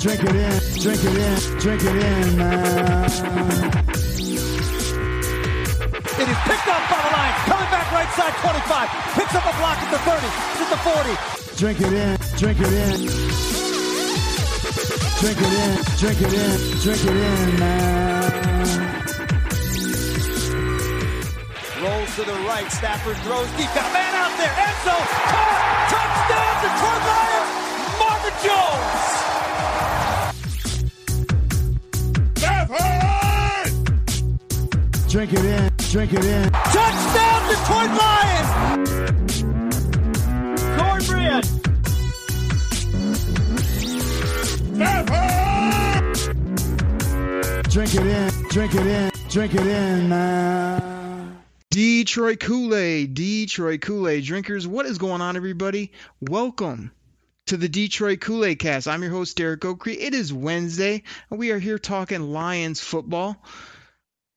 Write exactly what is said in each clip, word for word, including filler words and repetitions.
Drink it in, drink it in, drink it in, man. It is picked up by the Lions. Coming back right side, twenty-five. Picks up a block at the thirty. It's at the forty. Drink it in, drink it in. Drink it in, drink it in, drink it in, man. Rolls to the right, Stafford throws deep. Got a man out there, Enzo, caught, touchdown, Detroit Lions, Marvin Jones. Stafford! Drink it in, drink it in. Touchdown, Detroit Lions! Cornbread! Stafford! Drink it in, drink it in, drink it in, man. Detroit Kool-Aid, Detroit Kool-Aid drinkers, what is going on, everybody? Welcome to the Detroit Kool-Aid cast. I'm your host, Derek Okrie. It is Wednesday, and we are here talking Lions football.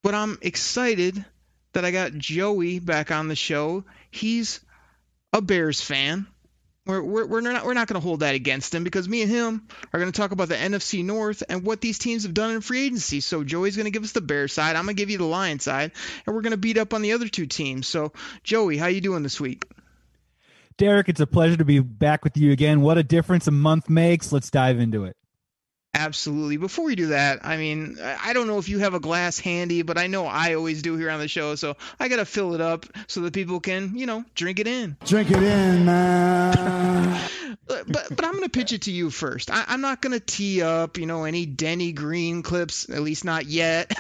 But I'm excited that I got Joey back on the show. He's a Bears fan. We're, we're, we're not we're not going to hold that against him because me and him are going to talk about the N F C North and what these teams have done in free agency. So Joey's going to give us the Bears side. I'm going to give you the Lions side, and we're going to beat up on the other two teams. So, Joey, how you doing this week? Derek, it's a pleasure to be back with you again. What a difference a month makes. Let's dive into it. Absolutely. Before we do that, I mean, I don't know if you have a glass handy, but I know I always do here on the show, so I got to fill it up so that people can, you know, drink it in. Drink it in, man. but, but I'm going to pitch it to you first. I, I'm not going to tee up, you know, any Denny Green clips, at least not yet.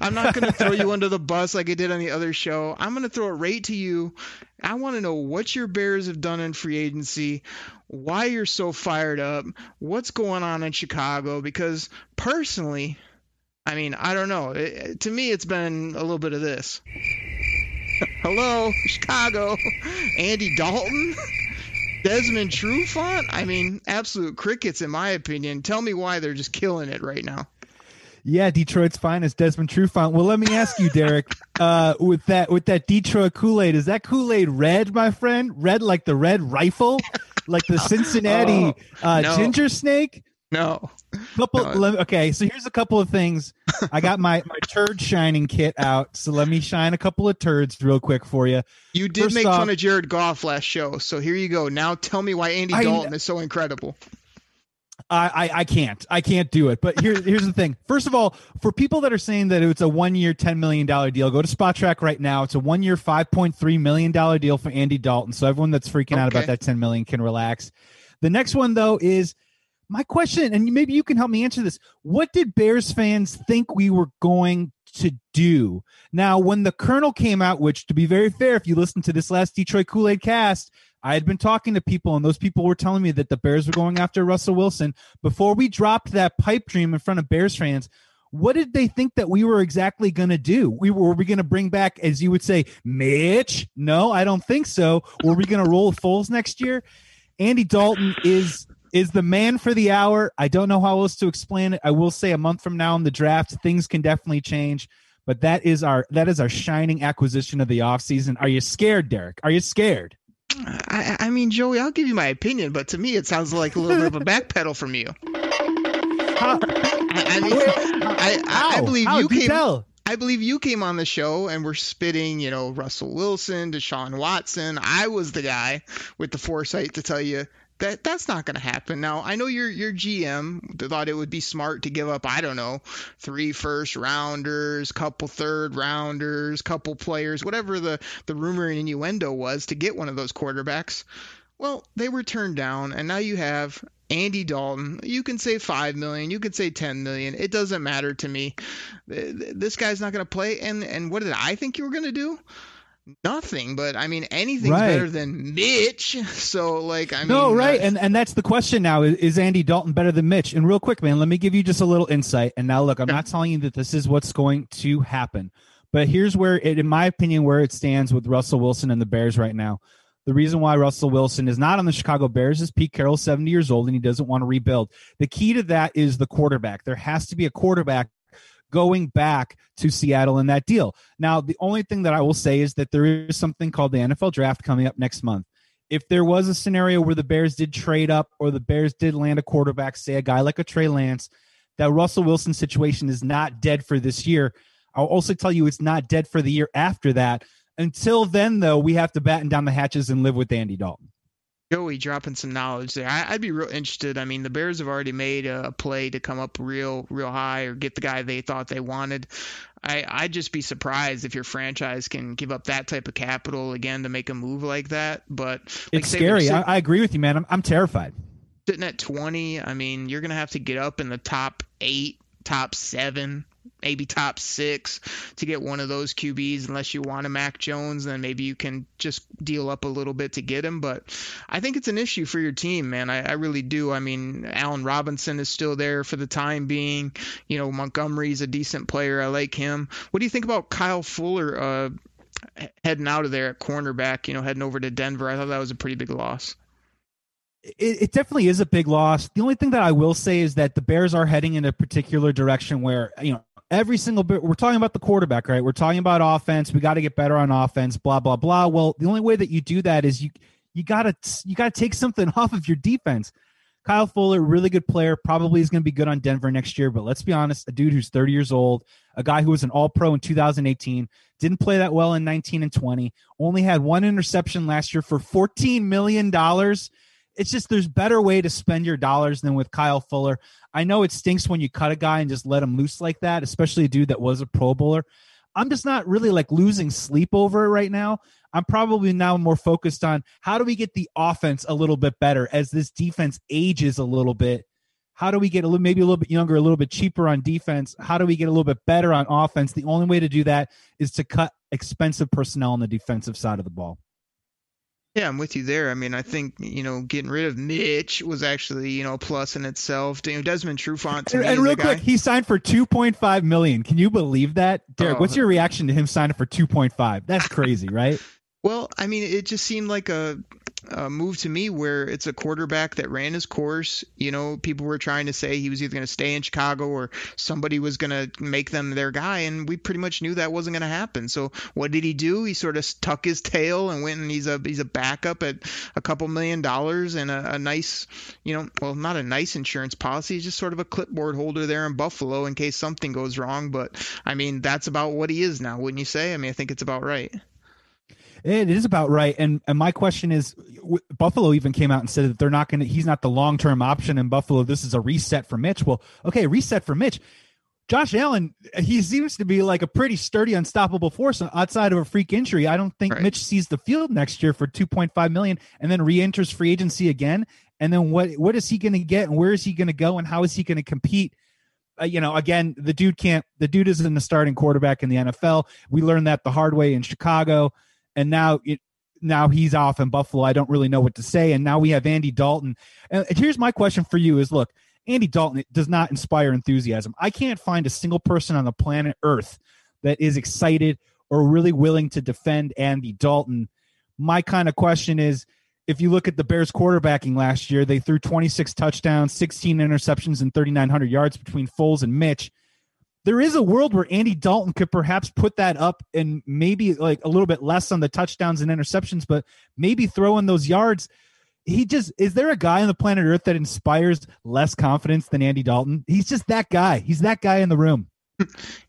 I'm not going to throw you under the bus like I did on the other show. I'm going to throw it right to you. I want to know what your Bears have done in free agency, why you're so fired up, what's going on in Chicago, because personally, I mean, I don't know. It, to me, it's been a little bit of this. Hello, Chicago. Andy Dalton. Desmond Trufant. I mean, absolute crickets, in my opinion. Tell me why they're just killing it right now. Yeah, Detroit's finest, Desmond Trufant. Well, let me ask you, Derek, uh, with that with that Detroit Kool-Aid, is that Kool-Aid red, my friend? Red like the red rifle? Like the Cincinnati oh, uh, no. ginger snake? No. Couple, no. Let, okay, so here's a couple of things. I got my, my turd shining kit out, so let me shine a couple of turds real quick for you. You did First make off, fun of Jared Goff last show, so here you go. Now tell me why Andy I, Dalton is so incredible. I, I can't. I can't do it. But here, here's the thing. First of all, for people that are saying that it's a one-year, ten million dollars deal, go to SpotTrack right now. It's a one-year, five point three million dollars deal for Andy Dalton. So everyone that's freaking okay. out about that ten million dollars can relax. The next one, though, is my question, and maybe you can help me answer this. What did Bears fans think we were going to do? Now, when the Colonel came out, which, to be very fair, if you listen to this last Detroit Kool-Aid cast, I had been talking to people, and those people were telling me that the Bears were going after Russell Wilson. Before we dropped that pipe dream in front of Bears fans, what did they think that we were exactly going to do? We were, were we going to bring back, as you would say, Mitch? No, I don't think so. Were we going to roll with Foles next year? Andy Dalton is is the man for the hour. I don't know how else to explain it. I will say a month from now in the draft, things can definitely change. But that is our that is our shining acquisition of the offseason. Are you scared, Derek? Are you scared? I, I mean, Joey, I'll give you my opinion, but to me, it sounds like a little bit of a backpedal from you. How? I, I, mean, I, I, I believe How? you How? came. Detail. I believe you came on the show and were spitting, you know, Russell Wilson, Deshaun Watson. I was the guy with the foresight to tell you that that's not going to happen. Now, I know your your G M thought it would be smart to give up, I don't know, three first rounders, couple third rounders, couple players, whatever the, the rumor and innuendo was to get one of those quarterbacks. Well, they were turned down, and now you have Andy Dalton. You can say five million dollars. You can say ten million dollars. It doesn't matter to me. This guy's not going to play. And, and what did I think you were going to do? Nothing, but I mean, anything's right. better than Mitch. So, like, I mean, no, right, uh, and and that's the question now: is, is Andy Dalton better than Mitch? And real quick, man, let me give you just a little insight. And now, look, I'm not telling you that this is what's going to happen, but here's where it, in my opinion, where it stands with Russell Wilson and the Bears right now. The reason why Russell Wilson is not on the Chicago Bears is Pete Carroll's seventy years old and he doesn't want to rebuild. The key to that is the quarterback. There has to be a quarterback going back to Seattle in that deal. Now, the only thing that I will say is that there is something called the N F L draft coming up next month. if there was a scenario where the Bears did trade up or the Bears did land a quarterback, say a guy like a Trey Lance, that Russell Wilson situation is not dead for this year. I'll also tell you it's not dead for the year after that. Until then, though, we have to batten down the hatches and live with Andy Dalton. Joey dropping some knowledge there. I, I'd be real interested. I mean, the Bears have already made a, a play to come up real, real high or get the guy they thought they wanted. I, I'd just be surprised if your franchise can give up that type of capital again to make a move like that. But like, it's scary. Sitting, I, I agree with you, man. I'm, I'm terrified. Sitting at twenty, I mean, you're going to have to get up in the top eight, top seven, maybe top six to get one of those Q Bs, unless you want a Mac Jones, then maybe you can just deal up a little bit to get him. But I think it's an issue for your team, man. I, I really do. I mean, Allen Robinson is still there for the time being. You know, Montgomery's a decent player. I like him. What do you think about Kyle Fuller uh, heading out of there at cornerback, you know, heading over to Denver? I thought that was a pretty big loss. It, it definitely is a big loss. The only thing that I will say is that the Bears are heading in a particular direction where, you know, every single bit, we're talking about the quarterback, right? We're talking about offense. We got to get better on offense, blah, blah, blah. Well, the only way that you do that is you, you gotta, you gotta take something off of your defense. Kyle Fuller, really good player, probably is going to be good on Denver next year, but let's be honest, a dude who's thirty years old, a guy who was an all-pro in two thousand eighteen, didn't play that well in nineteen and twenty, only had one interception last year for fourteen million dollars. It's just, there's better way to spend your dollars than with Kyle Fuller. I know it stinks when you cut a guy and just let him loose like that, especially a dude that was a Pro Bowler. I'm just not really like losing sleep over it right now. I'm probably now more focused on how do we get the offense a little bit better as this defense ages a little bit. How do we get a little, maybe a little bit younger, a little bit cheaper on defense? How do we get a little bit better on offense? The only way to do that is to cut expensive personnel on the defensive side of the ball. Yeah, I'm with you there. I mean, I think, you know, getting rid of Mitch was actually, you know, a plus in itself. Desmond Trufant. To and, me and real quick, guy. He signed for two point five million dollars. Can you believe that? Derek, oh. What's your reaction to him signing for two point five? That's crazy, right? Well, I mean, it just seemed like a, a move to me where it's a quarterback that ran his course. You know, people were trying to say he was either going to stay in Chicago or somebody was going to make them their guy. And we pretty much knew that wasn't going to happen. So what did he do? He sort of tucked his tail and went and he's a he's a backup at a couple million dollars and a, a nice, you know, well, not a nice insurance policy. He's just sort of a clipboard holder there in Buffalo in case something goes wrong. But I mean, that's about what he is now, wouldn't you say? I mean, I think it's about right. It is about right. And and my question is, w- Buffalo even came out and said that they're not going to, he's not the long-term option in Buffalo. This is a reset for Mitch. Well, okay, reset for Mitch. Josh Allen, he seems to be like a pretty sturdy, unstoppable force outside of a freak injury. I don't think right. Mitch sees the field next year for two point five million dollars and then re-enters free agency again. And then what? what is he going to get and where is he going to go and how is he going to compete? Uh, you know, again, the dude can't, the dude isn't the starting quarterback in the N F L. We learned that the hard way in Chicago. And now it, now he's off in Buffalo. I don't really know what to say. And now we have Andy Dalton. And here's my question for you is, look, Andy Dalton does not inspire enthusiasm. I can't find a single person on the planet Earth that is excited or really willing to defend Andy Dalton. My kind of question is, if you look at the Bears quarterbacking last year, they threw twenty-six touchdowns, sixteen interceptions, and thirty-nine hundred yards between Foles and Mitch. There is a world where Andy Dalton could perhaps put that up and maybe like a little bit less on the touchdowns and interceptions, but maybe throw in those yards. He just, is there a guy on the planet Earth that inspires less confidence than Andy Dalton? He's just that guy. He's that guy in the room.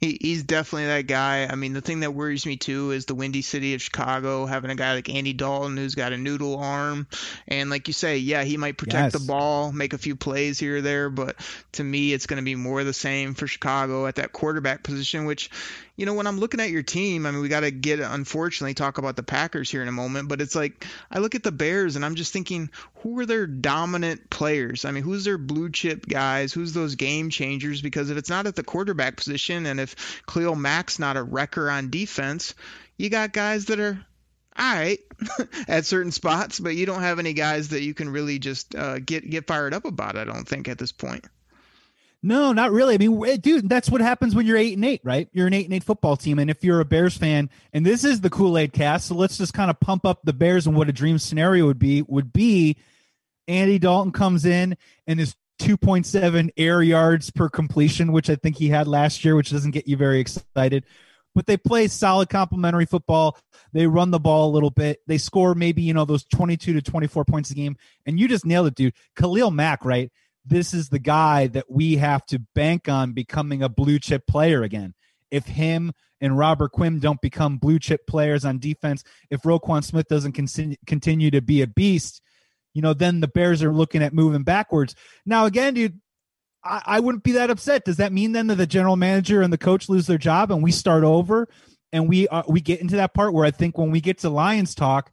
He, he's definitely that guy. I mean, the thing that worries me too is the windy city of Chicago, having a guy like Andy Dalton who's got a noodle arm. And like you say, yeah, he might protect yes. the ball, make a few plays here or there. But to me, it's going to be more the same for Chicago at that quarterback position, which, you know, when I'm looking at your team, I mean, we got to get, unfortunately, talk about the Packers here in a moment, but it's like, I look at the Bears and I'm just thinking, who are their dominant players? I mean, who's their blue chip guys? Who's those game changers? Because if it's not at the quarterback position and if Cleo Mack's not a wrecker on defense, you got guys that are all right at certain spots, but you don't have any guys that you can really just uh, get, get fired up about, I don't think, at this point. No, not really. I mean, dude, that's what happens when you're eight and eight, right? You're an eight and eight football team. And if you're a Bears fan, and this is the Kool-Aid cast, so let's just kind of pump up the Bears and what a dream scenario would be, would be Andy Dalton comes in and is two point seven air yards per completion, which I think he had last year, which doesn't get you very excited. but they play solid complementary football. They run the ball a little bit. They score maybe, you know, those twenty-two to twenty-four points a game. And you just nailed it, dude. Khalil Mack, right? This is the guy that we have to bank on becoming a blue chip player again. If him and Robert Quinn don't become blue chip players on defense, if Roquan Smith doesn't continue to be a beast, you know, then the Bears are looking at moving backwards. Now, again, dude, I, I wouldn't be that upset. Does that mean then that the general manager and the coach lose their job and we start over and we uh, we get into that part where I think when we get to Lions talk,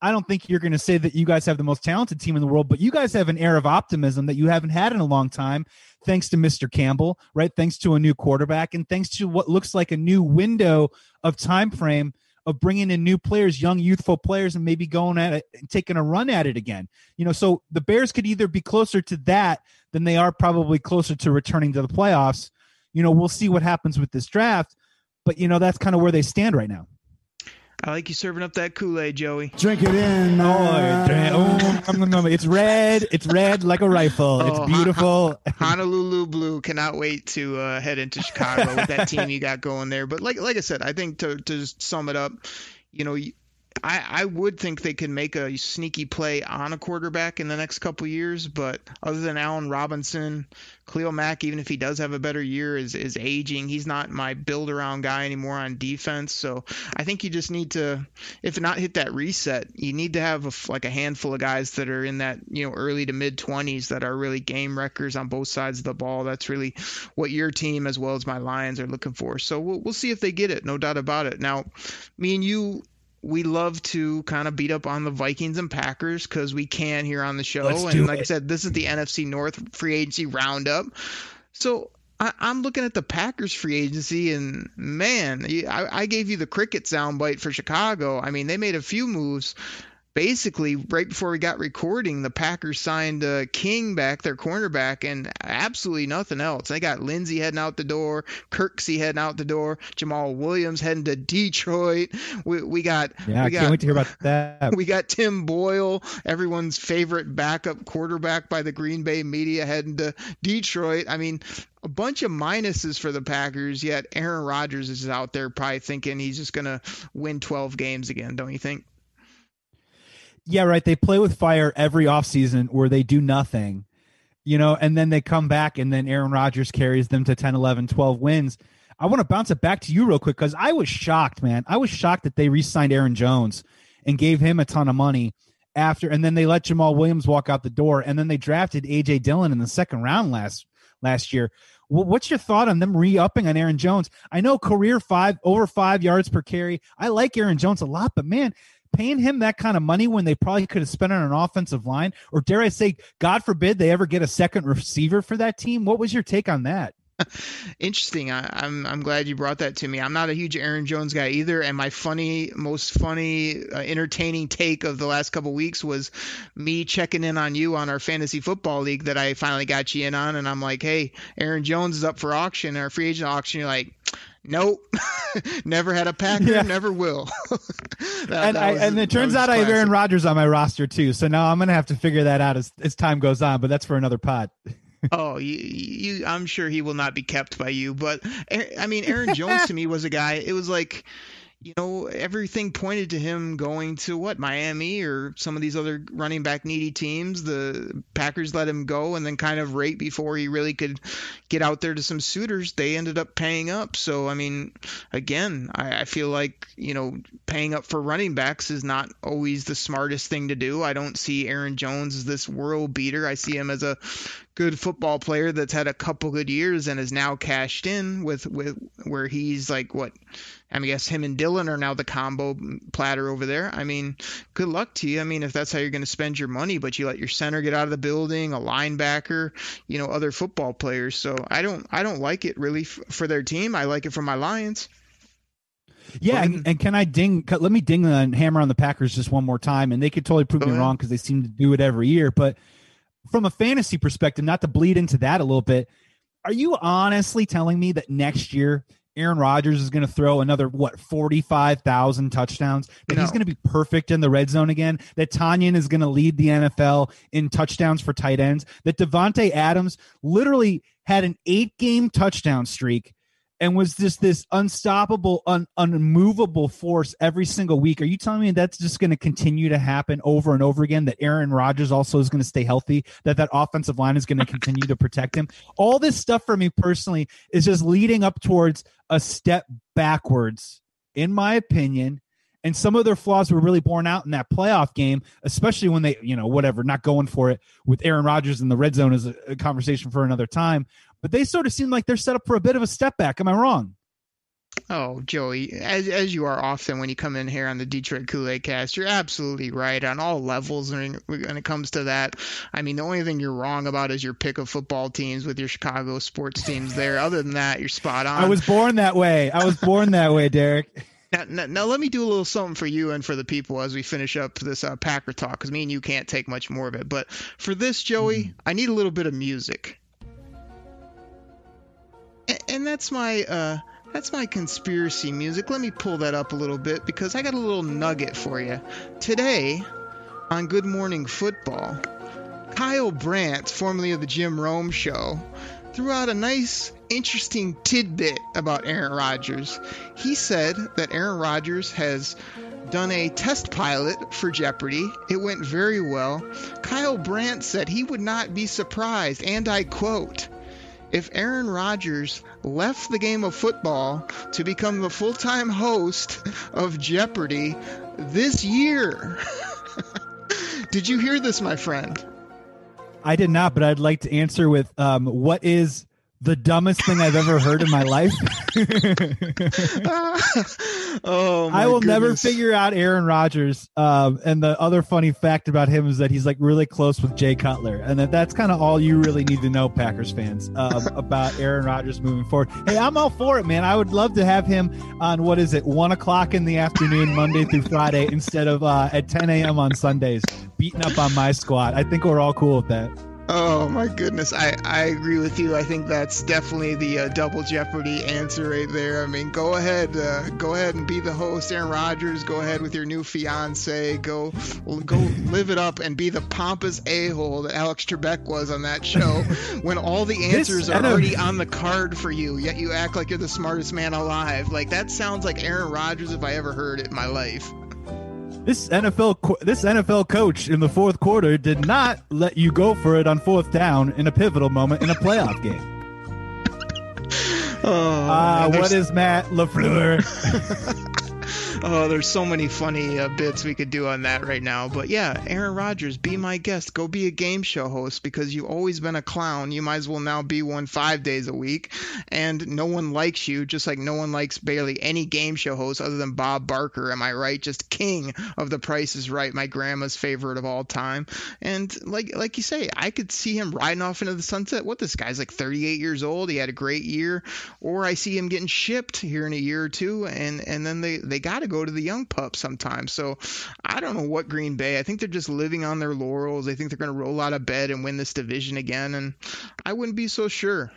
I don't think you're going to say that you guys have the most talented team in the world, but you guys have an air of optimism that you haven't had in a long time, thanks to Mister Campbell, right? Thanks to a new quarterback and thanks to what looks like a new window of time frame of bringing in new players, young, youthful players, and maybe going at it and taking a run at it again. You know, so the Bears could either be closer to that than they are probably closer to returning to the playoffs. You know, we'll see what happens with this draft, but, you know, that's kind of where they stand right now. I like you serving up that Kool-Aid, Joey. Drink it in. Uh, oh, oh, it's red. It's red like a rifle. Oh, it's beautiful. Honolulu Blue. Cannot wait to uh, head into Chicago with that team you got going there. But like like I said, I think to, to just sum it up, you know, I, I would think they could make a sneaky play on a quarterback in the next couple years. But other than Allen Robinson, Khalil Mack, even if he does have a better year, is is aging. He's not my build around guy anymore on defense. So I think you just need to, if not hit that reset, you need to have a, like a handful of guys that are in that, you know, early to mid twenties that are really game wreckers on both sides of the ball. That's really what your team as well as my Lions are looking for. So we'll, we'll see if they get it. No doubt about it. Now, me and you, we love to kind of beat up on the Vikings and Packers because we can here on the show. Let's and like it. I said, this is the N F C North free agency roundup. So I, I'm looking at the Packers free agency, and man, I, I gave you the cricket soundbite for Chicago. I mean, they made a few moves. Basically, right before we got recording, the Packers signed uh, King back, their cornerback, and absolutely nothing else. They got Lindsey heading out the door, Kirksey heading out the door, Jamal Williams heading to Detroit. We, we got yeah, we I got, can't wait to hear about that. We got Tim Boyle, everyone's favorite backup quarterback by the Green Bay media, heading to Detroit. I mean, a bunch of minuses for the Packers. Yet Aaron Rodgers is out there probably thinking he's just going to win twelve games again. Don't you think? Yeah, right. They play with fire every offseason where they do nothing, you know, and then they come back and then Aaron Rodgers carries them to ten, eleven, twelve wins. I want to bounce it back to you real quick because I was shocked, man. I was shocked that they re-signed Aaron Jones and gave him a ton of money after. And then they let Jamal Williams walk out the door. And then they drafted A J Dillon in the second round last last year. What's your thought on them re-upping on Aaron Jones? I know career five, over five yards per carry. I like Aaron Jones a lot, but man, paying him that kind of money when they probably could have spent it on an offensive line, or dare I say, God forbid they ever get a second receiver for that team. What was your take on that? Interesting. I, I'm I'm glad you brought that to me. I'm not a huge Aaron Jones guy either, and my funny, most funny, uh, entertaining take of the last couple weeks was me checking in on you on our fantasy football league that I finally got you in on, and I'm like, hey, Aaron Jones is up for auction, our free agent auction. You're like, nope, never had a Packer, yeah. Never will. that, and, that was, I, and it turns out classic. I have Aaron Rodgers on my roster too, so now I'm going to have to figure that out as, as time goes on, but that's for another pod. Oh, you, you, I'm sure he will not be kept by you. But, I mean, Aaron Jones to me was a guy, it was like, you know, everything pointed to him going to, what, Miami or some of these other running back needy teams. The Packers let him go, and then kind of right before he really could get out there to some suitors, they ended up paying up. So, I mean, again, I, I feel like, you know, paying up for running backs is not always the smartest thing to do. I don't see Aaron Jones as this world beater. I see him as a good football player that's had a couple good years and is now cashed in with, with where he's like, what, I mean, I guess him and Dylan are now the combo platter over there. I mean, good luck to you. I mean, if that's how you're going to spend your money, but you let your center get out of the building, a linebacker, you know, other football players. So I don't, I don't like it really f- for their team. I like it for my Lions. Yeah, and, and can I ding? Let me ding the hammer on the Packers just one more time, and they could totally prove me wrong because they seem to do it every year, but from a fantasy perspective, not to bleed into that a little bit, are you honestly telling me that next year Aaron Rodgers is going to throw another, what, forty-five thousand touchdowns? That no. He's going to be perfect in the red zone again? That Tanyan is going to lead the N F L in touchdowns for tight ends? That Devontae Adams literally had an eight-game touchdown streak and was just this unstoppable, un- unmovable force every single week. Are you telling me that's just going to continue to happen over and over again, that Aaron Rodgers also is going to stay healthy, that that offensive line is going to continue to protect him? All this stuff for me personally is just leading up towards a step backwards, in my opinion. And some of their flaws were really borne out in that playoff game, especially when they, you know, whatever, not going for it with Aaron Rodgers in the red zone is a, a conversation for another time. But they sort of seem like they're set up for a bit of a step back. Am I wrong? Oh, Joey, as as you are often when you come in here on the Detroit Kool-Aid cast, you're absolutely right on all levels when, when it comes to that. I mean, the only thing you're wrong about is your pick of football teams with your Chicago sports teams there. Other than that, you're spot on. I was born that way. I was born that way, Derek. Now, now, now, let me do a little something for you and for the people as we finish up this uh, Packer talk, because me and you can't take much more of it. But for this, Joey, mm-hmm. I need a little bit of music. And, and that's my uh, that's my conspiracy music. Let me pull that up a little bit, because I got a little nugget for you. Today on Good Morning Football, Kyle Brandt, formerly of the Jim Rome Show, threw out a nice, interesting tidbit about Aaron Rodgers. He said that Aaron Rodgers has done a test pilot for Jeopardy. It went very well. Kyle Brandt said he would not be surprised, and I quote, if Aaron Rodgers left the game of football to become the full-time host of Jeopardy this year. Did you hear this, my friend? I did not, but I'd like to answer with um, what is the dumbest thing I've ever heard in my life. oh, my I will goodness. never figure out Aaron Rodgers. Um, and the other funny fact about him is that he's like really close with Jay Cutler, and that that's kind of all you really need to know, Packers fans, um, about Aaron Rodgers moving forward. Hey, I'm all for it, man. I would love to have him on, what is it, one o'clock in the afternoon, Monday through Friday, instead of uh, at ten a.m. on Sundays, beating up on my squad. I think we're all cool with that. Oh, my goodness. I, I agree with you. I think that's definitely the uh, double Jeopardy answer right there. I mean, go ahead. Uh, go ahead and be the host, Aaron Rodgers. Go ahead with your new fiance. Go go live it up and be the pompous a-hole that Alex Trebek was on that show when all the answers are already on the card for you, yet you act like you're the smartest man alive. Like, that sounds like Aaron Rodgers if I ever heard it in my life. This N F L this N F L coach in the fourth quarter did not let you go for it on fourth down in a pivotal moment in a playoff game. Oh, uh, what is Matt LaFleur? Oh, there's so many funny uh, bits we could do on that right now. But yeah, Aaron Rodgers, be my guest. Go be a game show host, because you've always been a clown. You might as well now be one five days a week. And no one likes you, just like no one likes barely any game show host other than Bob Barker. Am I right? Just king of The Price is Right, my grandma's favorite of all time. And like like you say, I could see him riding off into the sunset. What, this guy's like thirty-eight years old. He had a great year. Or I see him getting shipped here in a year or two, and, and then they, they got to go to the young pup sometimes. So I don't know what Green Bay, I think they're just living on their laurels. They think they're going to roll out of bed and win this division again, and I wouldn't be so sure.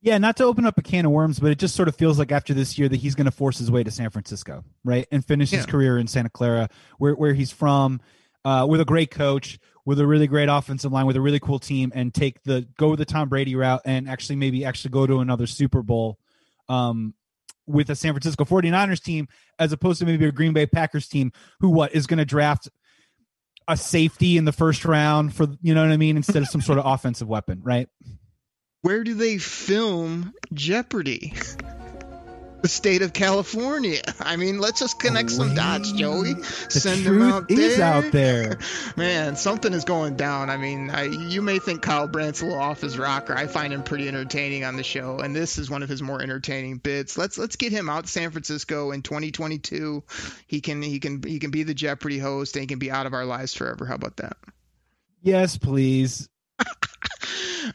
Yeah, not to open up a can of worms, but it just sort of feels like after this year that he's going to force his way to San Francisco, right, and finish yeah. his career in Santa Clara, where where he's from, uh, with a great coach, with a really great offensive line, with a really cool team, and take the go the Tom Brady route and actually maybe actually go to another Super Bowl um with a San Francisco forty-niners team, as opposed to maybe a Green Bay Packers team who what is going to draft a safety in the first round for, you know what I mean? Instead of some sort of offensive weapon, right? Where do they film Jeopardy? The state of California. I mean, let's just connect oh, some dots, Joey. The Send truth them out there. Is out there. Man, something is going down. I mean, I, you may think Kyle Brandt's a little off his rocker. I find him pretty entertaining on the show, and this is one of his more entertaining bits. Let's let's get him out to San Francisco in twenty twenty-two. He can he can he can be the Jeopardy host, and he can be out of our lives forever. How about that? Yes, please.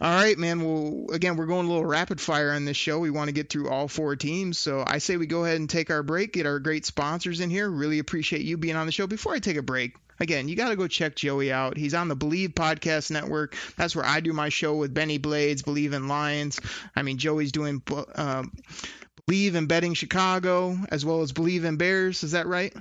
All right, man. Well, again, we're going a little rapid fire on this show. We want to get through all four teams. So I say we go ahead and take our break, get our great sponsors in here. Really appreciate you being on the show. Before I take a break, again, you got to go check Joey out. He's on the BLEAV Podcast Network. That's where I do my show with Benny Blades, BLEAV in Lions. I mean, Joey's doing um, BLEAV in Betting Chicago, as well as BLEAV in Bears. Is that right?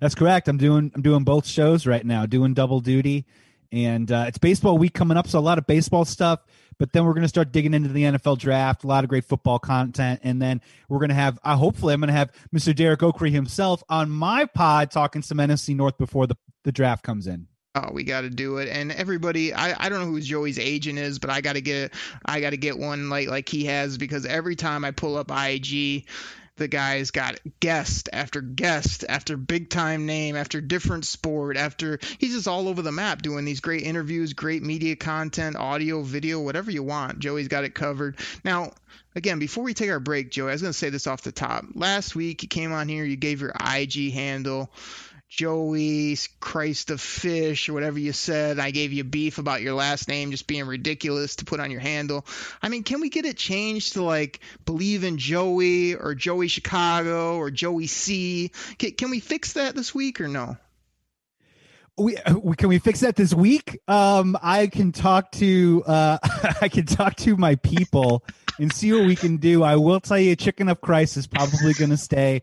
That's correct. I'm doing I'm doing both shows right now, doing double duty. And uh, it's baseball week coming up, so a lot of baseball stuff. But then we're going to start digging into the N F L draft, a lot of great football content. And then we're going to have, uh, hopefully, I'm going to have Mister Derek Okrie himself on my pod talking some N F C North before the, the draft comes in. Oh, we got to do it. And everybody, I, I don't know who Joey's agent is, but I got to get I got to get one like like he has, because every time I pull up I G, the guy's got guest after guest after big time name after different sport after he's just all over the map doing these great interviews, great media content, audio, video, whatever you want. Joey's got it covered. Now, again, before we take our break, Joey, I was going to say this off the top. Last week you came on here, you gave your I G handle. Joey Christ the Fish or whatever you said. I gave you beef about your last name just being ridiculous to put on your handle. I mean, can we get it changed to like Believe in Joey or Joey Chicago or Joey C? Can, can we fix that this week or no? We, we can we fix that this week? Um, I can talk to uh, I can talk to my people and see what we can do. I will tell you, Chicken of Christ is probably going to stay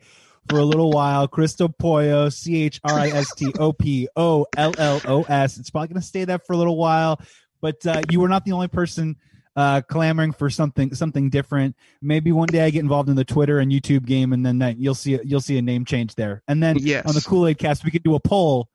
for a little while. Christopoulos, C H R I S T O P O L L O S. It's probably going to stay that for a little while, but uh, you were not the only person uh, clamoring for something something different. Maybe one day I get involved in the Twitter and YouTube game, and then that, you'll see you'll see a name change there. And then yes. On the Kool-Aid Cast, we could do a poll,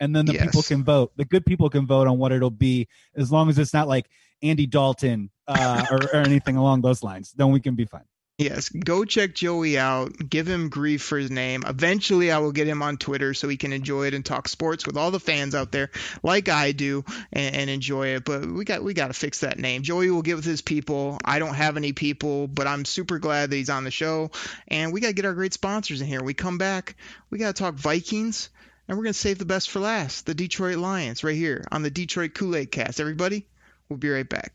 and then the yes. people can vote. The good people can vote on what it'll be, as long as it's not like Andy Dalton uh, or, or anything along those lines. Then we can be fine. Yes, go check Joey out. Give him grief for his name. Eventually, I will get him on Twitter so he can enjoy it and talk sports with all the fans out there, like I do, and, and enjoy it. But we got we got to fix that name. Joey will get with his people. I don't have any people, but I'm super glad that he's on the show. And we got to get our great sponsors in here. When we come back, we got to talk Vikings, and we're going to save the best for last, the Detroit Lions, right here on the Detroit Kool-Aid Cast. Everybody, we'll be right back.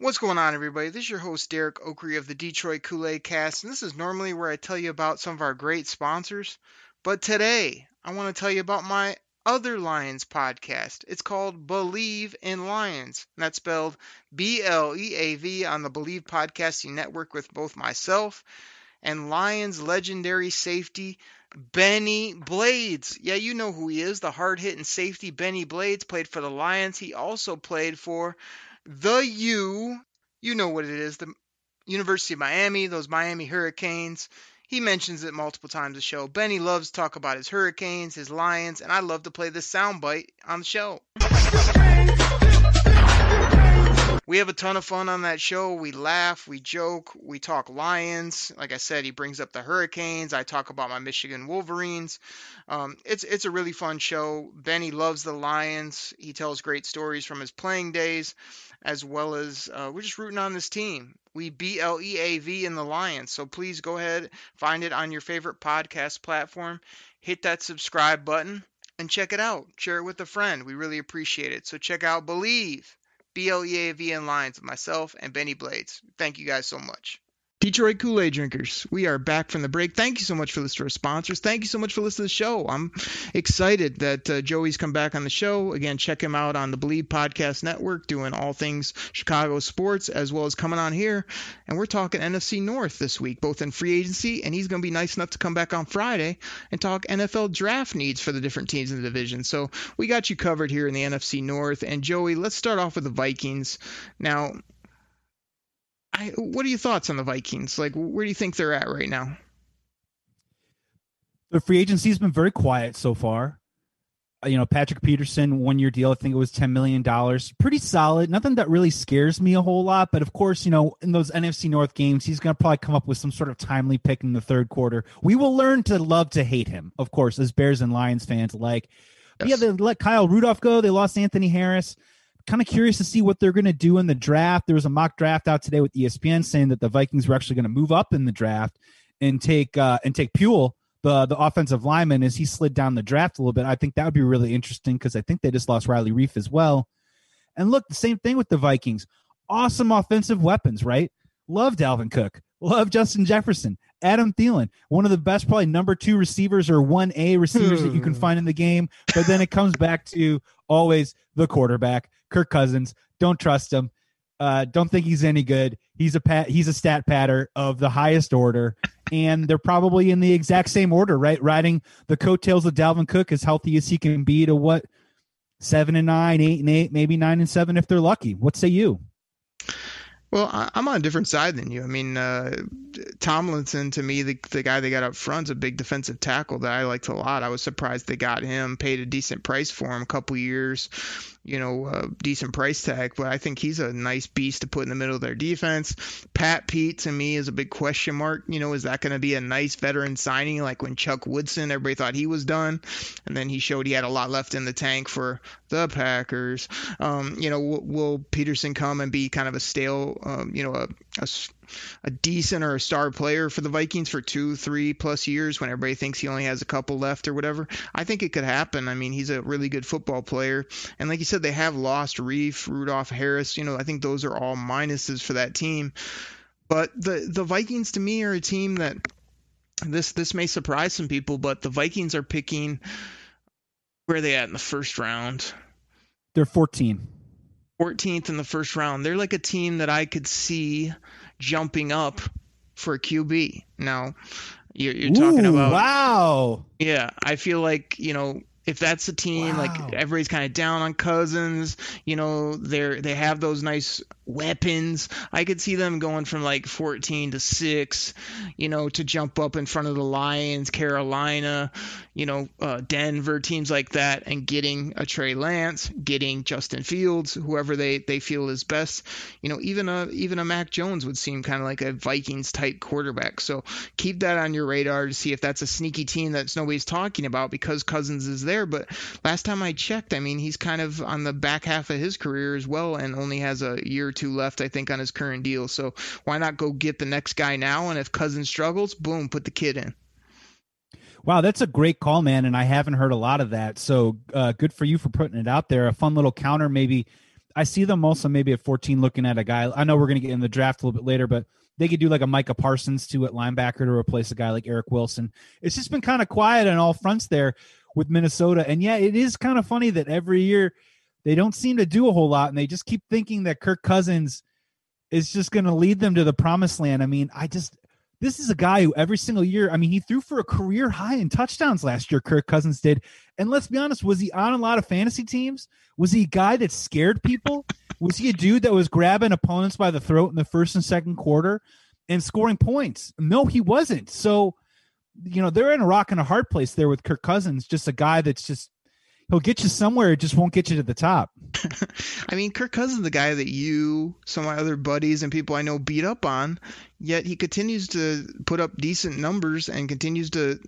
What's going on, everybody? This is your host, Derek Okrie of the Detroit Kool-Aid Cast, and this is normally where I tell you about some of our great sponsors, but today I want to tell you about my other Lions podcast. It's called Believe in Lions, and that's spelled B L E A V on the Believe Podcasting Network with both myself and Lions legendary safety, Benny Blades. Yeah, you know who he is, the hard-hitting safety Benny Blades, played for the Lions. He also played for The U, you know what it is, the University of Miami, those Miami Hurricanes. He mentions it multiple times a show. Benny loves to talk about his Hurricanes, his Lions, and I love to play this soundbite on the show. We have a ton of fun on that show. We laugh, we joke, we talk Lions. Like I said, he brings up the Hurricanes. I talk about my Michigan Wolverines. Um, it's it's a really fun show. Benny loves the Lions. He tells great stories from his playing days, as well as uh, we're just rooting on this team. We B L E A V in the Lions. So please go ahead, find it on your favorite podcast platform. Hit that subscribe button and check it out. Share it with a friend. We really appreciate it. So check out Believe, B L E A V in Lions with myself and Benny Blades. Thank you guys so much. Detroit Kool-Aid drinkers, we are back from the break. Thank you so much for listening to our sponsors. Thank you so much for listening to the show. I'm excited that uh, Joey's come back on the show. Again, check him out on the Believe Podcast Network, doing all things Chicago sports, as well as coming on here. And we're talking N F C North this week, both in free agency, and he's going to be nice enough to come back on Friday and talk N F L draft needs for the different teams in the division. So we got you covered here in the N F C North. And Joey, let's start off with the Vikings. Now, I, what are your thoughts on the Vikings? Like, where do you think they're at right now? The free agency has been very quiet so far. You know, Patrick Peterson, one-year deal. I think it was ten million dollars. Pretty solid. Nothing that really scares me a whole lot. But, of course, you know, in those N F C North games, he's going to probably come up with some sort of timely pick in the third quarter. We will learn to love to hate him, of course, as Bears and Lions fans alike. Yes. Yeah, they let Kyle Rudolph go. They lost Anthony Harris. Kind of curious to see what they're going to do in the draft. There was a mock draft out today with E S P N saying that the Vikings were actually going to move up in the draft and take uh, and take Puel, the the offensive lineman, as he slid down the draft a little bit. I think that would be really interesting because I think they just lost Riley Reef as well. And look, the same thing with the Vikings. Awesome offensive weapons, right? Love Dalvin Cook. Love Justin Jefferson. Adam Thielen, one of the best, probably number two receivers or one A receivers that you can find in the game. But then it comes back to always the quarterback, Kirk Cousins. Don't trust him. Uh, don't think he's any good. He's a pat, he's a stat patter of the highest order, and they're probably in the exact same order, right? Riding the coattails of Dalvin Cook as healthy as he can be to what, seven and nine, eight and eight, maybe nine and seven if they're lucky. What say you? Well, I'm on a different side than you. I mean, uh, Tomlinson, to me, the, the guy they got up front, is a big defensive tackle that I liked a lot. I was surprised they got him, paid a decent price for him, a couple years, you know, a decent price tag. But I think he's a nice beast to put in the middle of their defense. Pat Pete, to me, is a big question mark. You know, is that going to be a nice veteran signing like when Chuck Woodson, everybody thought he was done, and then he showed he had a lot left in the tank for the Packers. Um, you know, w- will Peterson come and be kind of a stale Um, you know, a, a, a decent or a star player for the Vikings for two, three plus years when everybody thinks he only has a couple left or whatever? I think it could happen. I mean, he's a really good football player. And like you said, they have lost Reif, Rudolph, Harris. You know, I think those are all minuses for that team. But the, the Vikings, to me, are a team that this, this may surprise some people, but the Vikings are picking, where are they at in the first round? They're fourteen. fourteenth in the first round. They're like a team that I could see jumping up for a Q B. Now, you're, you're Ooh, talking about... Wow! Yeah, I feel like, you know, if that's a team, wow. like, everybody's kind of down on Cousins, you know, they're they have those nice weapons. I could see them going from, like, fourteen to six, you know, to jump up in front of the Lions, Carolina, you know, uh, Denver, teams like that, and getting a Trey Lance, getting Justin Fields, whoever they, they feel is best. You know, even a, even a Mac Jones would seem kind of like a Vikings-type quarterback. So keep that on your radar to see if that's a sneaky team that's nobody's talking about because Cousins is there. There, but last time I checked, I mean, he's kind of on the back half of his career as well and only has a year or two left, I think, on his current deal. So why not go get the next guy now? And if Cousins struggles, boom, put the kid in. Wow, that's a great call, man. And I haven't heard a lot of that. So uh, good for you for putting it out there. A fun little counter, maybe. I see them also maybe at fourteen looking at a guy. I know we're going to get in the draft a little bit later, but they could do like a Micah Parsons too at linebacker to replace a guy like Eric Wilson. It's just been kind of quiet on all fronts there with Minnesota. And yeah, it is kind of funny that every year they don't seem to do a whole lot and they just keep thinking that Kirk Cousins is just going to lead them to the promised land. I mean, I just, this is a guy who every single year, I mean, he threw for a career high in touchdowns last year, Kirk Cousins did. And let's be honest, was he on a lot of fantasy teams? Was he a guy that scared people? Was he a dude that was grabbing opponents by the throat in the first and second quarter and scoring points? No, he wasn't. So, you know, they're in a rock and a hard place there with Kirk Cousins, just a guy that's just, he'll get you somewhere. It just won't get you to the top. I mean, Kirk Cousins, the guy that you, some of my other buddies and people I know beat up on, yet he continues to put up decent numbers and continues to,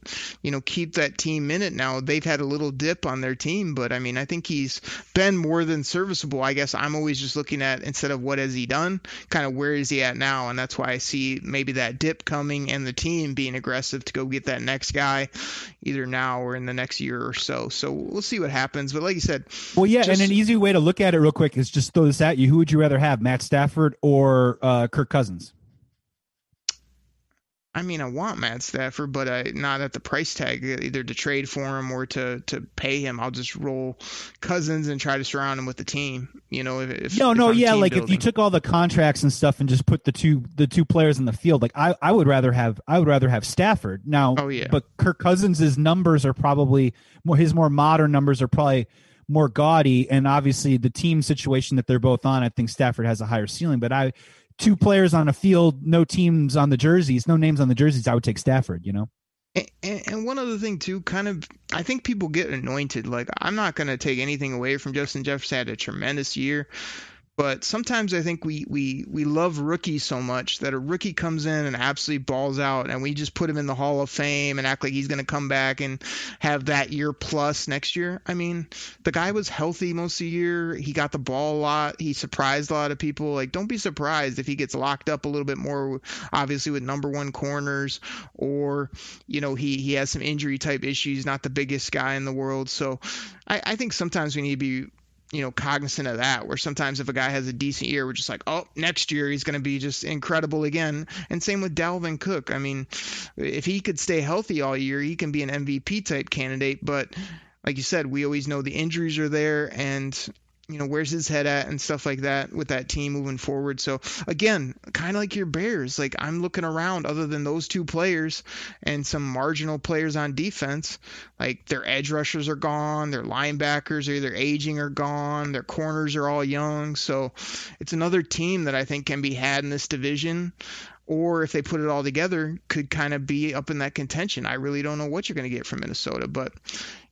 you know, keep that team in it. Now they've had a little dip on their team, but I mean, I think he's been more than serviceable. I guess I'm always just looking at, instead of what has he done, kind of where is he at now? And that's why I see maybe that dip coming and the team being aggressive to go get that next guy either now or in the next year or so. So we'll see what happens. But like you said, well, yeah. Just... And an easy way to look at it real quick is just throw this at you. Who would you rather have, Matt Stafford or uh, Kirk Cousins? I mean, I want Matt Stafford, but I, not at the price tag, either to trade for him or to, to pay him. I'll just roll Cousins and try to surround him with the team. You know, if, if no, no, if yeah, like building. If you took all the contracts and stuff and just put the two the two players in the field, like I, I would rather have I would rather have Stafford now. Oh, yeah. But Kirk Cousins' numbers are probably more his more modern numbers are probably more gaudy, and obviously the team situation that they're both on, I think Stafford has a higher ceiling, but I. Two players on a field, no teams on the jerseys, no names on the jerseys, I would take Stafford, you know? And, and one other thing, too, kind of, I think people get anointed. Like, I'm not going to take anything away from Justin Jefferson. Had a tremendous year. But sometimes I think we, we, we love rookies so much that a rookie comes in and absolutely balls out, and we just put him in the Hall of Fame and act like he's going to come back and have that year plus next year. I mean, the guy was healthy most of the year. He got the ball a lot. He surprised a lot of people. Like, don't be surprised if he gets locked up a little bit more, obviously, with number one corners, or, you know, he, he has some injury type issues, not the biggest guy in the world. So I, I think sometimes we need to be you know, cognizant of that, where sometimes if a guy has a decent year, we're just like, oh, next year he's going to be just incredible again. And same with Dalvin Cook. I mean, if he could stay healthy all year, he can be an M V P type candidate. But like you said, we always know the injuries are there, and you know, where's his head at and stuff like that with that team moving forward. So again, kind of like your Bears, like I'm looking around other than those two players and some marginal players on defense, like their edge rushers are gone. Their linebackers are either aging or gone. Their corners are all young. So it's another team that I think can be had in this division, or if they put it all together, could kind of be up in that contention. I really don't know what you're going to get from Minnesota, but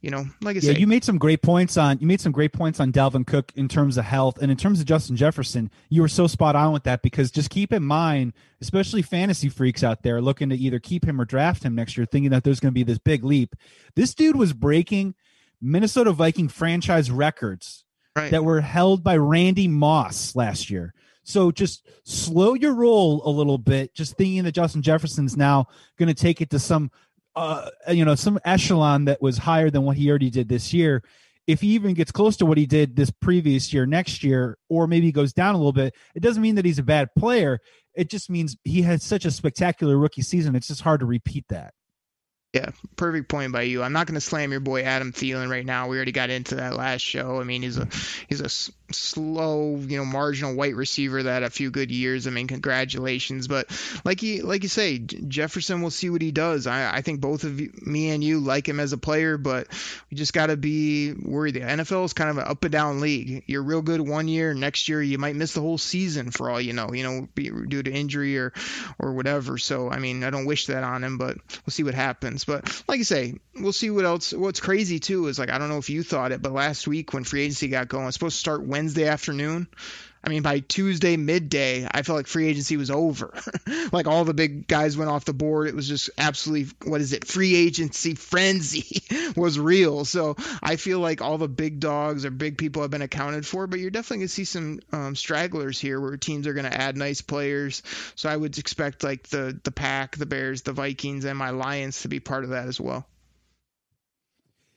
you know, like I yeah, said, you made some great points on, you made some great points on Dalvin Cook in terms of health, and in terms of Justin Jefferson, you were so spot on with that, because just keep in mind, especially fantasy freaks out there looking to either keep him or draft him next year, thinking that there's going to be this big leap. This dude was breaking Minnesota Viking franchise records right. that were held by Randy Moss last year. So just slow your roll a little bit, just thinking that Justin Jefferson's now going to take it to some, uh, you know, some echelon that was higher than what he already did this year. If he even gets close to what he did this previous year, next year, or maybe he goes down a little bit, it doesn't mean that he's a bad player. It just means he had such a spectacular rookie season. It's just hard to repeat that. Yeah, perfect point by you. I'm not going to slam your boy Adam Thielen right now. We already got into that last show. I mean, he's a he's a s- slow, you know, marginal white receiver that had a few good years. I mean, congratulations. But like you like you say, Jefferson, we'll see what he does. I, I think both of you, me and you, like him as a player, but we just got to be worried. The N F L is kind of an up and down league. You're real good one year, next year you might miss the whole season for all you know, you know, be, due to injury or or whatever. So I mean, I don't wish that on him, but we'll see what happens. But like I say, we'll see what else. What's crazy too is, like, I don't know if you thought it, but last week when free agency got going, it's supposed to start Wednesday afternoon. I mean, by Tuesday midday, I felt like free agency was over. Like all the big guys went off the board. It was just absolutely, what is it? Free agency frenzy was real. So I feel like all the big dogs or big people have been accounted for, but you're definitely going to see some um, stragglers here where teams are going to add nice players. So I would expect like the, the Pack, the Bears, the Vikings, and my Lions to be part of that as well.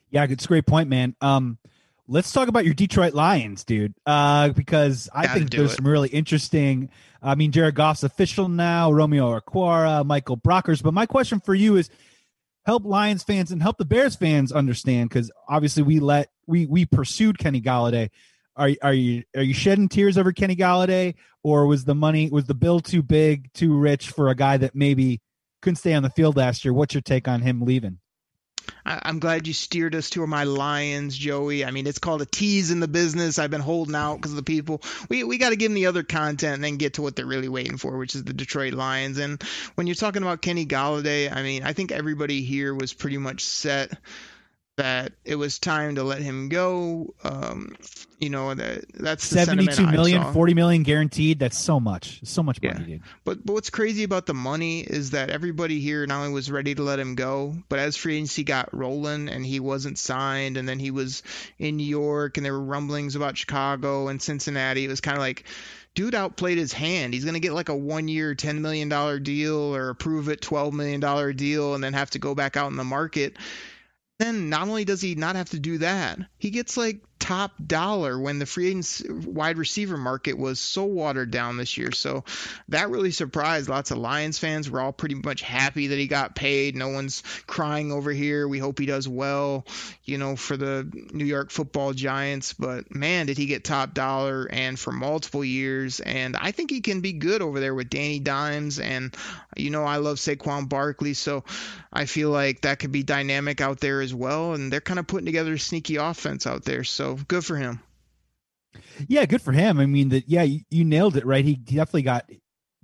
Yeah, it's a great point, man. Um, Let's talk about your Detroit Lions, dude, uh, because I Gotta think there's it. some really interesting. I mean, Jared Goff's official now, Romeo Okwara, Michael Brockers. But my question for you is, help Lions fans and help the Bears fans understand, because obviously we let we we pursued Kenny Golladay. Are are you are you shedding tears over Kenny Golladay, or was the money was the bill too big, too rich for a guy that maybe couldn't stay on the field last year? What's your take on him leaving? I'm glad you steered us to my Lions, Joey. I mean, it's called a tease in the business. I've been holding out because of the people. We we got to give them the other content and then get to what they're really waiting for, which is the Detroit Lions. And when you're talking about Kenny Golladay, I mean, I think everybody here was pretty much set that it was time to let him go. Um, you know, that that's the seventy-two million dollars, forty million dollars guaranteed. That's so much, so much money, yeah. dude. But, but what's crazy about the money is that everybody here not only was ready to let him go, but as free agency got rolling and he wasn't signed, and then he was in New York and there were rumblings about Chicago and Cincinnati, it was kind of like, dude outplayed his hand. He's going to get like a one-year ten million dollars deal or approve it twelve million dollars deal and then have to go back out in the market. Then not only does he not have to do that, he gets like top dollar when the free agency wide receiver market was so watered down this year. So that really surprised lots of Lions fans. We're all pretty much happy that he got paid. No one's crying over here. We hope he does well, you know, for the New York football Giants. But man, did he get top dollar, and for multiple years. And I think he can be good over there with Danny Dimes. And, you know, I love Saquon Barkley. So I feel like that could be dynamic out there as well, and they're kind of putting together a sneaky offense out there, so good for him. Yeah, good for him. I mean, that yeah, you, you nailed it, right? He definitely got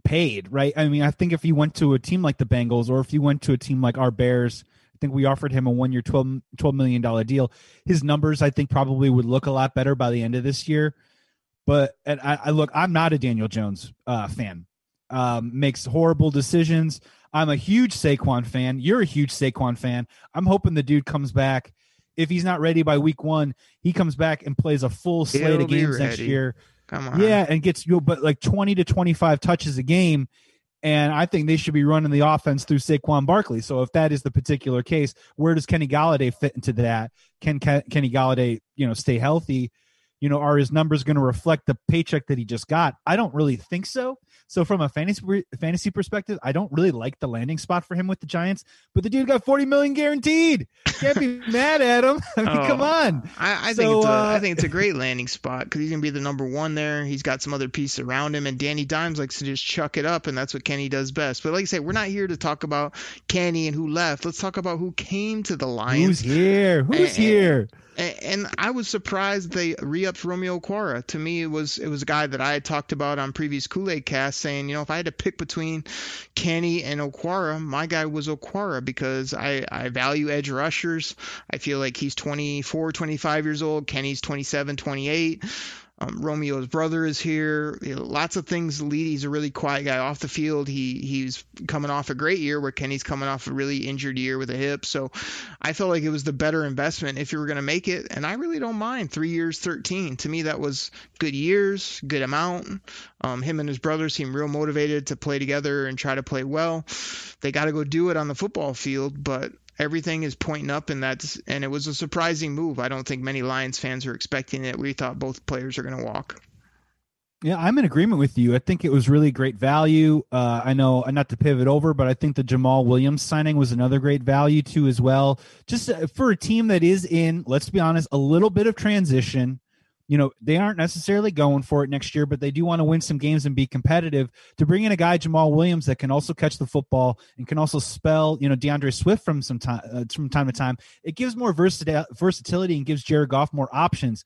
paid, right? I mean, I think if he went to a team like the Bengals, or if he went to a team like our Bears, I think we offered him a one-year twelve million dollars deal. His numbers, I think, probably would look a lot better by the end of this year. But and I, I look, I'm not a Daniel Jones uh, fan. Um, makes horrible decisions. I'm a huge Saquon fan. You're a huge Saquon fan. I'm hoping the dude comes back. If he's not ready by week one, he comes back and plays a full slate It'll of games next year. Come on. Yeah, and gets you but like twenty to twenty-five touches a game. And I think they should be running the offense through Saquon Barkley. So if that is the particular case, where does Kenny Golladay fit into that? Can, can Kenny Golladay, you know, stay healthy? you know, are his numbers going to reflect the paycheck that he just got? I don't really think so. So from a fantasy fantasy perspective, I don't really like the landing spot for him with the Giants, but the dude got forty million dollars guaranteed. Can't be mad at him. I mean, oh, come on. I, I, so, think it's a, uh, I think it's a great landing spot because he's going to be the number one there. He's got some other piece around him, and Danny Dimes likes to just chuck it up, and that's what Kenny does best. But like I said, we're not here to talk about Kenny and who left. Let's talk about who came to the Lions. Who's here? Who's and, here? And, and I was surprised they re-upped Romeo Okwara. To me, it was it was a guy that I had talked about on previous Kool-Aid cast, saying, you know, if I had to pick between Kenny and Okwara, my guy was Okwara because I, I value edge rushers. I feel like he's twenty-four, twenty-five years old. Kenny's twenty-seven, twenty-eight. Um, Romeo's brother is here. You know, lots of things lead. He's a really quiet guy off the field. He he's coming off a great year where Kenny's coming off a really injured year with a hip. So I felt like it was the better investment if you were going to make it. And I really don't mind three years, thirteen. To me, that was good years, good amount. Um, him and his brother seem real motivated to play together and try to play well. They got to go do it on the football field, but everything is pointing up, and that's and it was a surprising move. I don't think many Lions fans are expecting it. We thought both players are going to walk. Yeah, I'm in agreement with you. I think it was really great value. Uh, I know not to pivot over, but I think the Jamal Williams signing was another great value too as well. Just for a team that is in, let's be honest, a little bit of transition. You know, they aren't necessarily going for it next year, but they do want to win some games and be competitive. To bring in a guy, Jamal Williams, that can also catch the football and can also spell, you know, DeAndre Swift from some time uh, from time to time, it gives more versati- versatility and gives Jared Goff more options.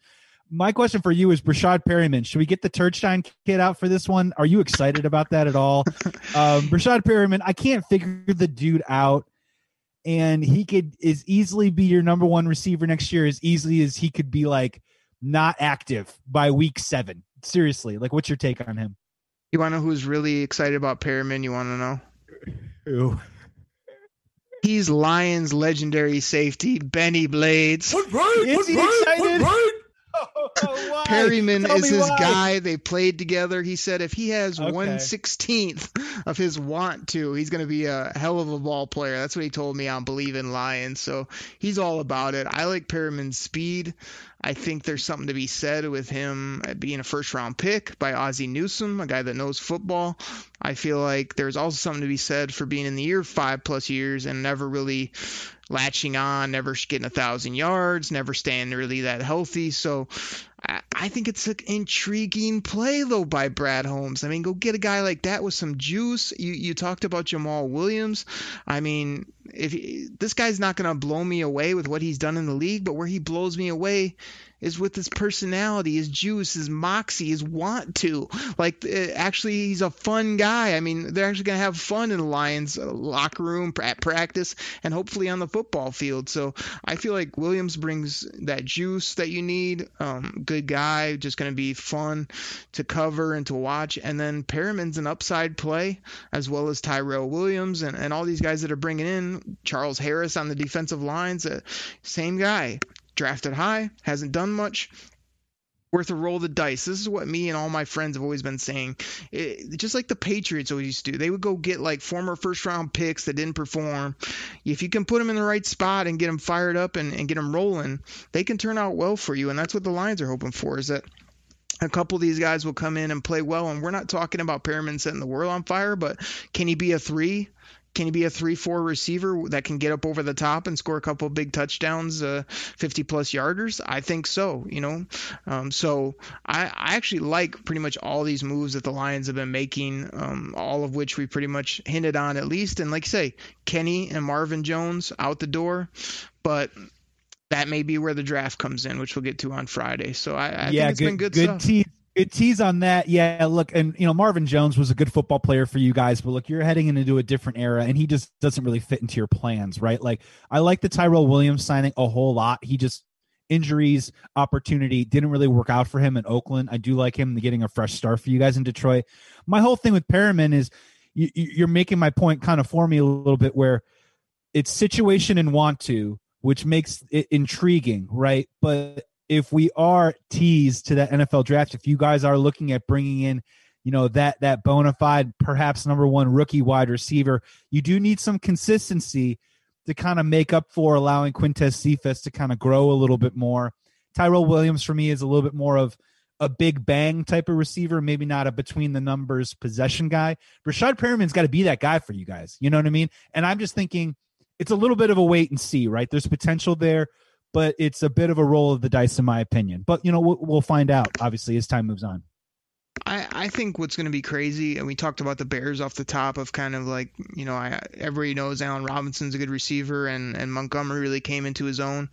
My question for you is Brashad Perryman. Should we get the Turchstein kid out for this one? Are you excited about that at all? Um, Brashad Perryman, I can't figure the dude out. And he could as easily be your number one receiver next year as easily as he could be like, not active by week seven. Seriously, like, what's your take on him? You want to know who's really excited about Perriman? You want to know? Who? He's Lions legendary safety, Benny Blades. What right? Is what he right? excited? What right? Oh, Perryman Tell is his why. guy. They played together. He said if he has okay. one sixteenth of his want to, he's going to be a hell of a ball player. That's what he told me on BLEAV in Lions. So he's all about it. I like Perryman's speed. I think there's something to be said with him being a first round pick by Ozzie Newsome, a guy that knows football. I feel like there's also something to be said for being in the year five plus years and never really latching on, never getting a thousand yards, never staying really that healthy. So I, I think it's an intriguing play though by Brad Holmes. I mean, go get a guy like that with some juice. You you talked about Jamal Williams. I mean, if he, this guy's not going to blow me away with what he's done in the league, but where he blows me away is with his personality, his juice, his moxie, his want to. Like, it, actually, he's a fun guy. I mean, they're actually going to have fun in the Lions locker room, at practice, and hopefully on the football field. So I feel like Williams brings that juice that you need. Um, good guy, just going to be fun to cover and to watch. And then Perriman's an upside play, as well as Tyrell Williams and, and all these guys that are bringing in. Charles Harris on the defensive lines, uh, same guy. Drafted high, hasn't done much, worth a roll of the dice. This is what me and all my friends have always been saying. It, just like the Patriots always used to do. They would go get like former first-round picks that didn't perform. If you can put them in the right spot and get them fired up and, and get them rolling, they can turn out well for you, and that's what the Lions are hoping for, is that a couple of these guys will come in and play well, and we're not talking about Perriman setting the world on fire, but can he be a three? Can he be a three four receiver that can get up over the top and score a couple big touchdowns, uh, fifty-plus yarders? I think so, you know. Um, so I, I actually like pretty much all these moves that the Lions have been making, um, all of which we pretty much hinted on at least. And like you say, Kenny and Marvin Jones out the door. But that may be where the draft comes in, which we'll get to on Friday. So I, I yeah, think it's good, been good, good stuff. Team. Good tease on that. Yeah, look, and, you know, Marvin Jones was a good football player for you guys, but look, you're heading into a different era, and he just doesn't really fit into your plans, right? Like, I like the Tyrell Williams signing a whole lot. He just, injuries, opportunity, didn't really work out for him in Oakland. I do like him getting a fresh start for you guys in Detroit. My whole thing with Perriman is you, you're making my point kind of for me a little bit where it's situation and want to, which makes it intriguing, right? But if we are teased to that N F L draft, if you guys are looking at bringing in, you know, that that bona fide, perhaps number one rookie wide receiver, you do need some consistency to kind of make up for allowing Quintez Cephas to kind of grow a little bit more, Tyrell Williams for me is a little bit more of a big bang type of receiver, maybe not a between the numbers possession guy. Rashad Perriman's got to be that guy for you guys. You know what I mean? And I'm just thinking it's a little bit of a wait and see, right? There's potential there, but it's a bit of a roll of the dice in my opinion. But, you know, we'll, we'll find out, obviously, as time moves on. I, I think what's going to be crazy, and we talked about the Bears off the top of kind of like, you know, I, everybody knows Allen Robinson's a good receiver and, and Montgomery really came into his own.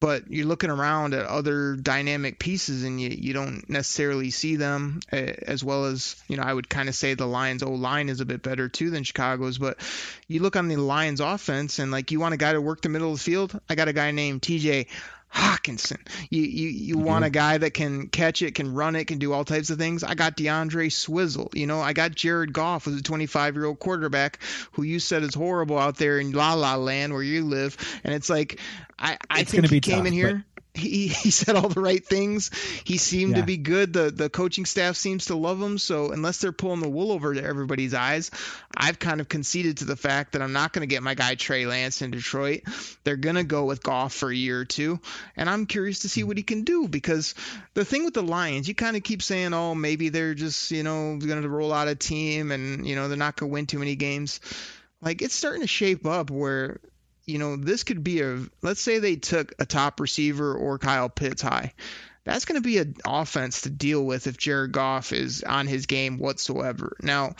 But you're looking around at other dynamic pieces and you, you don't necessarily see them, as well as, you know, I would kind of say the Lions' O-line is a bit better too than Chicago's. But you look on the Lions' offense and like you want a guy to work the middle of the field. I got a guy named T J Hawkinson. You you, you mm-hmm. want a guy that can catch it, can run it, can do all types of things. I got DeAndre Swizzle. You know, I got Jared Goff, who's a twenty-five-year-old quarterback who you said is horrible out there in La La Land where you live. And it's like, I, I it's think he came tough, in here. But... He he said all the right things. He seemed yeah. to be good. The the coaching staff seems to love him. So unless they're pulling the wool over to everybody's eyes, I've kind of conceded to the fact that I'm not going to get my guy Trey Lance in Detroit. They're going to go with Goff for a year or two. And I'm curious to see what he can do, because the thing with the Lions, you kind of keep saying, oh, maybe they're just, you know, going to roll out a team and, you know, they're not going to win too many games. Like, it's starting to shape up where, you know, this could be a, let's say they took a top receiver or Kyle Pitts high. That's going to be an offense to deal with if Jared Goff is on his game whatsoever. Now,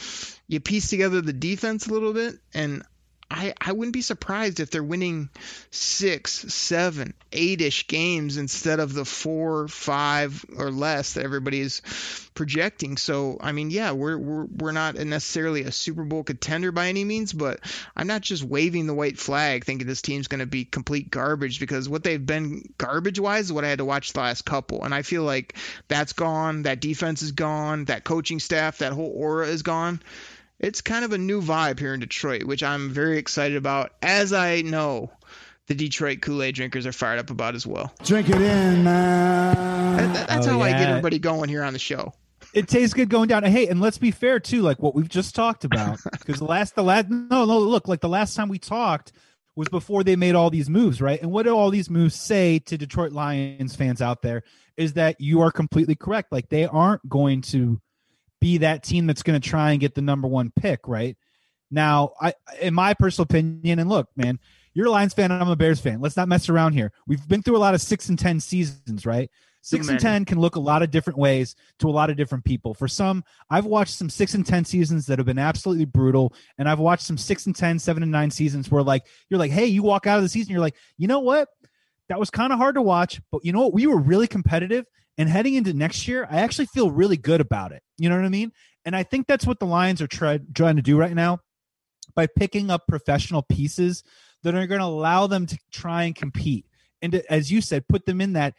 you piece together the defense a little bit, and I, I wouldn't be surprised if they're winning six, seven, eight-ish games instead of the four, five, or less that everybody is projecting. So, I mean, yeah, we're we're we're not necessarily a Super Bowl contender by any means, but I'm not just waving the white flag thinking this team's going to be complete garbage, because what they've been garbage-wise is what I had to watch the last couple. And I feel like that's gone, that defense is gone, that coaching staff, that whole aura is gone. It's kind of a new vibe here in Detroit, which I'm very excited about, as I know the Detroit Kool-Aid drinkers are fired up about as well. Drink it in, man. That, that, that's oh, how yeah. I get everybody going here on the show. It tastes good going down. Hey, and let's be fair, too, like what we've just talked about. Because the last, the last, no, no, look, like the last time we talked was before they made all these moves, right? And what do all these moves say to Detroit Lions fans out there is that you are completely correct. Like, they aren't going to be that team that's going to try and get the number one pick right now. I, in my personal opinion, and look, man, you're a Lions fan and I'm a Bears fan. Let's not mess around here. We've been through a lot of six and ten seasons, right? Six Amen. and ten can look a lot of different ways to a lot of different people. For some, I've watched some six and ten seasons that have been absolutely brutal, and I've watched some six and ten, seven and nine seasons where, like, you're like, hey, you walk out of the season, you're like, you know what? That was kind of hard to watch, but you know what? We were really competitive. And heading into next year, I actually feel really good about it. You know what I mean? And I think that's what the Lions are try- trying to do right now by picking up professional pieces that are going to allow them to try and compete. And to, as you said, put them in that,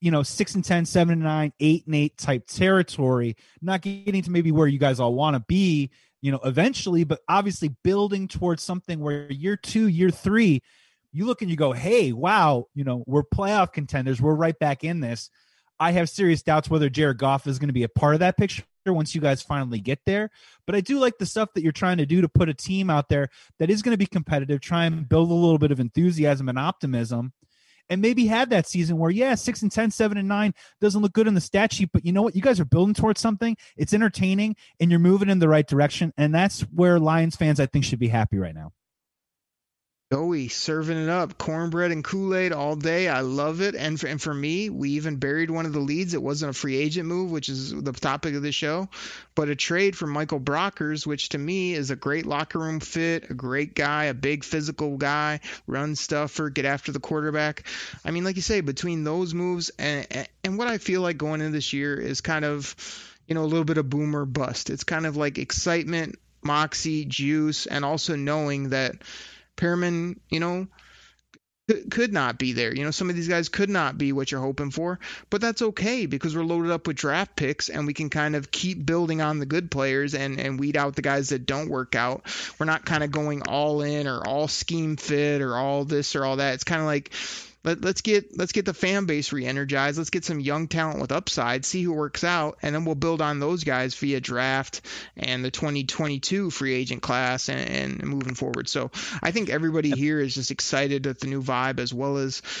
you know, six and ten, seven and nine, eight and eight type territory, not getting to maybe where you guys all want to be, you know, eventually, but obviously building towards something where year two, year three, you look and you go, hey, wow, you know, we're playoff contenders. We're right back in this. I have serious doubts whether Jared Goff is going to be a part of that picture once you guys finally get there. But I do like the stuff that you're trying to do to put a team out there that is going to be competitive, try and build a little bit of enthusiasm and optimism, and maybe have that season where, yeah, six and ten, seven and nine doesn't look good in the stat sheet, but you know what? You guys are building towards something. It's entertaining, and you're moving in the right direction, and that's where Lions fans, I think, should be happy right now. Joey, serving it up, cornbread and Kool-Aid all day. I love it. And for, and for me, we even buried one of the leads. It wasn't a free agent move, which is the topic of the show, but a trade for Michael Brockers, which to me is a great locker room fit, a great guy, a big physical guy, run stuffer, get after the quarterback. I mean, like you say, between those moves and and what I feel like going into this year is kind of, you know, a little bit of boom or bust. It's kind of like excitement, moxie, juice, and also knowing that Perriman, you know, could not be there. You know, some of these guys could not be what you're hoping for, but that's okay because we're loaded up with draft picks and we can kind of keep building on the good players and, and weed out the guys that don't work out. We're not kind of going all in or all scheme fit or all this or all that. It's kind of like, Let, let's get let's get the fan base re-energized. Let's get some young talent with upside, see who works out, and then we'll build on those guys via draft and the twenty twenty-two free agent class and, and moving forward. So I think everybody here is just excited at the new vibe as well as –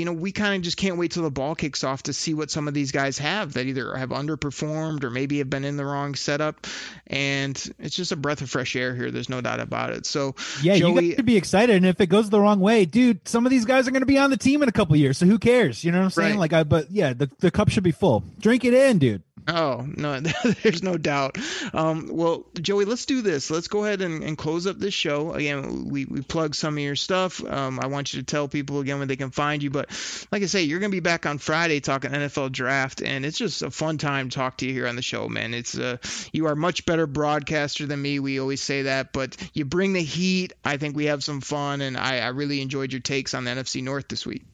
you know, we kind of just can't wait till the ball kicks off to see what some of these guys have that either have underperformed or maybe have been in the wrong setup. And it's just a breath of fresh air here. There's no doubt about it. So yeah, Joey, you guys should be excited. And if it goes the wrong way, dude, some of these guys are going to be on the team in a couple of years. So who cares? You know what I'm saying? Right. Like, I, but yeah, the, the cup should be full. Drink it in, dude. Oh, no, there's no doubt. Um, well, Joey, let's do this. Let's go ahead and, and close up this show. Again, we, we plug some of your stuff. Um, I want you to tell people again where they can find you. But like I say, you're going to be back on Friday talking N F L draft. And it's just a fun time to talk to you here on the show, man. It's uh, you are a much better broadcaster than me. We always say that. But you bring the heat. I think we have some fun. And I, I really enjoyed your takes on the N F C North this week.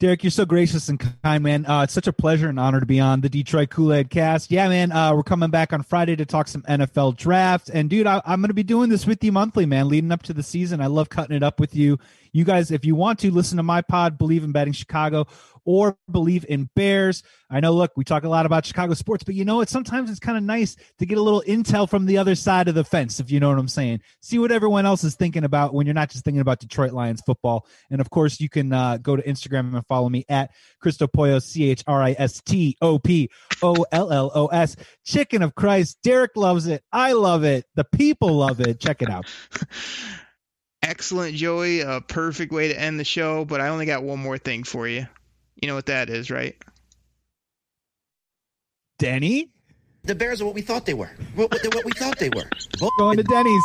Derek, you're so gracious and kind, man. Uh, it's such a pleasure and honor to be on the Detroit Kool-Aid cast. Yeah, man, uh, we're coming back on Friday to talk some N F L draft. And, dude, I, I'm going to be doing this with you monthly, man, leading up to the season. I love cutting it up with you. You guys, if you want to, listen to my pod, BLEAV in Batting Chicago, or BLEAV in Bears. I know, look, we talk a lot about Chicago sports, but you know what? Sometimes it's kind of nice to get a little intel from the other side of the fence, if you know what I'm saying. See what everyone else is thinking about when you're not just thinking about Detroit Lions football. And, of course, you can uh, go to Instagram and follow me at Christopoulos, C H R I S T O P O L L O S. Chicken of Christ. Derek loves it. I love it. The people love it. Check it out. Excellent, Joey. A perfect way to end the show, but I only got one more thing for you. You know what that is, right? Denny? The Bears are what we thought they were. What, what, what we thought they were. Going to Denny's.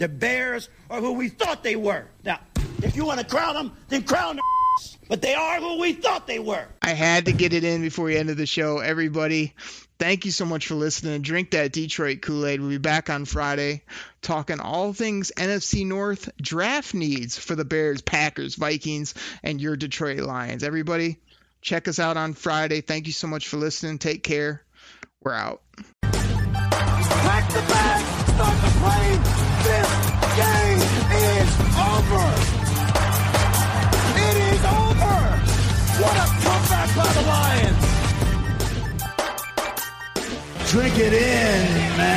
The Bears are who we thought they were. Now, if you want to crown them, then crown them. But they are who we thought they were. I had to get it in before we ended the show. Everybody, thank you so much for listening. Drink that Detroit Kool-Aid. We'll be back on Friday talking all things N F C North draft needs for the Bears, Packers, Vikings, and your Detroit Lions. Everybody, check us out on Friday. Thank you so much for listening. Take care. We're out. Pack the bags, start the plane. This game is over. It is over. What a comeback by the Lions. Drink it in, man.